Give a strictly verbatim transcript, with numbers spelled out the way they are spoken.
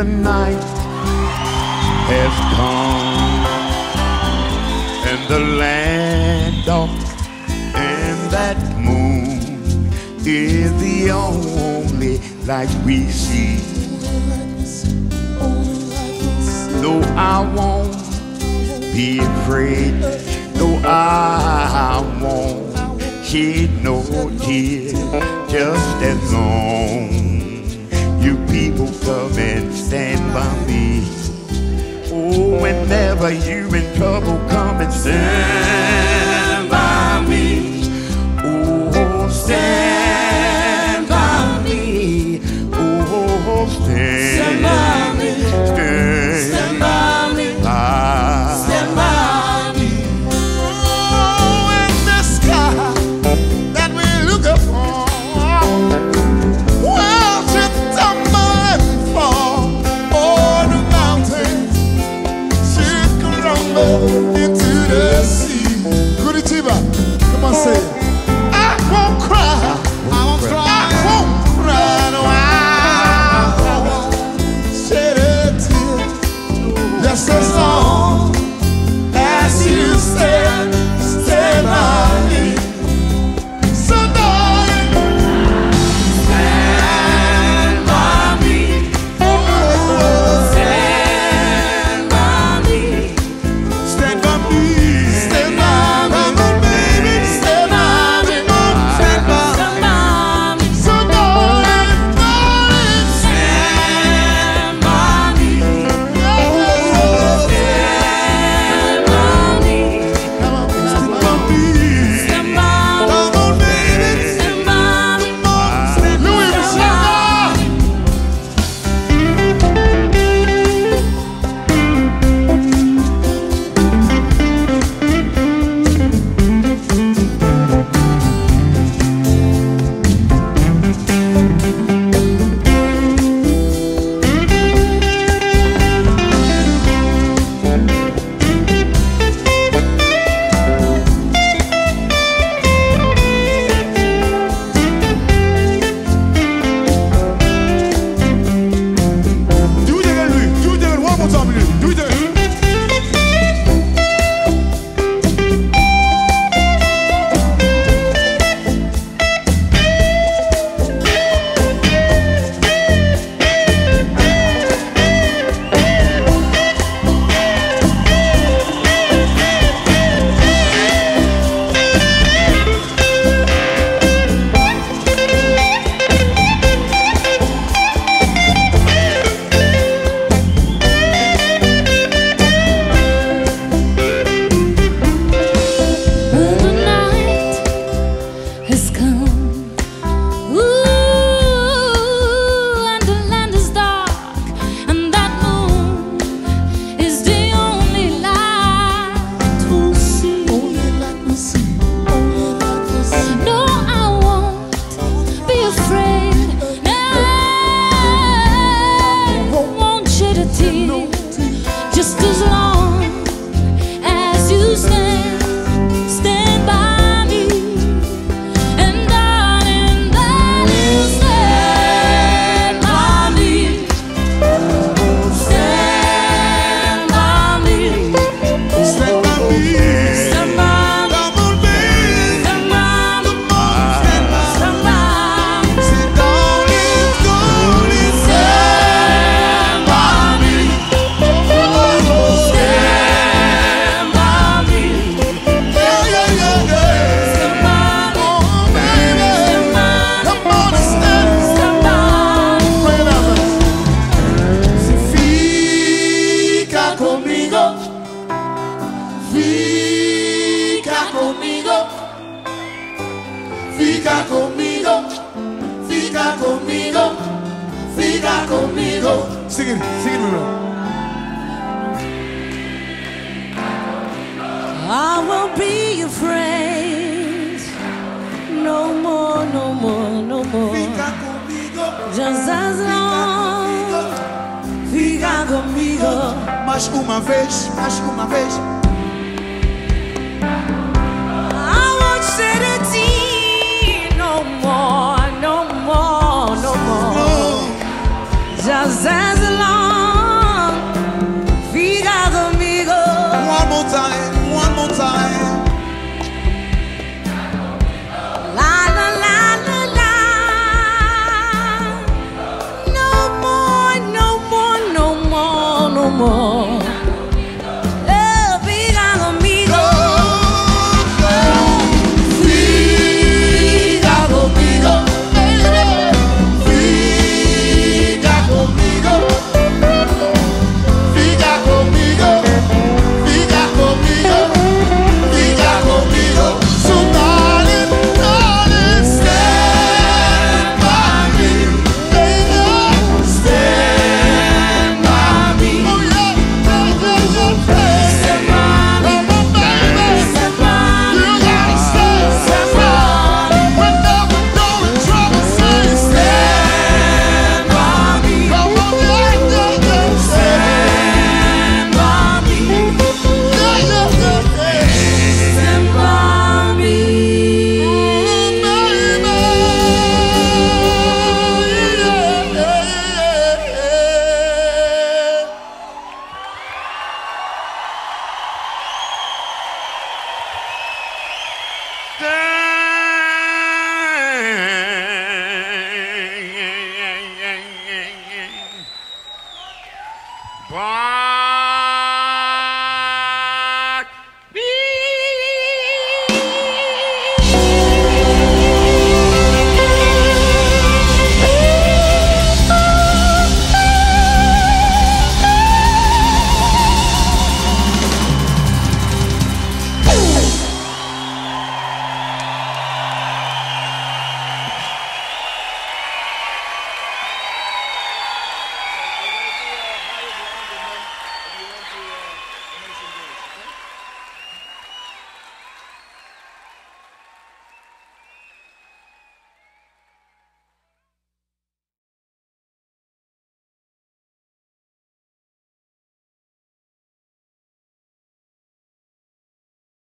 the night has come, and the land of and that moon is the only light we see. Though I won't be afraid, though I won't shed no tears, just as long you people come and stand by me. Oh, whenever you're in trouble, come and stand by me. Oh, stand by me. Oh, stand by me. Stand by me. Stand by me. Oh, and the sky that we look upon, well, to tumble and fall. Oh, the mountains should crumble into the sea. Curitiba, come on, say it. I won't cry. I won't cry. I won't cry. No, I won't shed a tear. Just as long as you stand, stand by me. So darling, stand by me. Oh, stand by me. Stand by me. Stand by me, baby. Stand by me, stand by me. So darling, darling, stand by me. Oh, stand by me. Stand by me. Stand by me. Come on, baby. Stand by me. Stand by me. Do it again, Louis. Do it again. One more time, Louis. Do it again. When the night has come, ooh, and the land is dark, and that moon is the only light we'll see. No, I won't be afraid. No, I won't shed a tear. Just as long as you stand. Stand by me, and darling, darling, stand by me. Stand by me. Stand by me. Stand by me. Come on, baby. Stand by me. Stand by me. Say, darling, darling, stand by me. Stand by me. Yeah, yeah, yeah, yeah. Stand by me. Oh, baby. Stand by me. Come on and stand. Stand by me. Right now. Se fica comigo, fica comigo, fica comigo, fica comigo, fica comigo. Sing it, sing it, Lulu. I won't be afraid. No more, no more, no more. Fica comigo, Just as long, fica fica comigo. comigo. Mais uma vez, mais uma vez. I won't shed a tear. No more, no more, no more. Just as long. Master!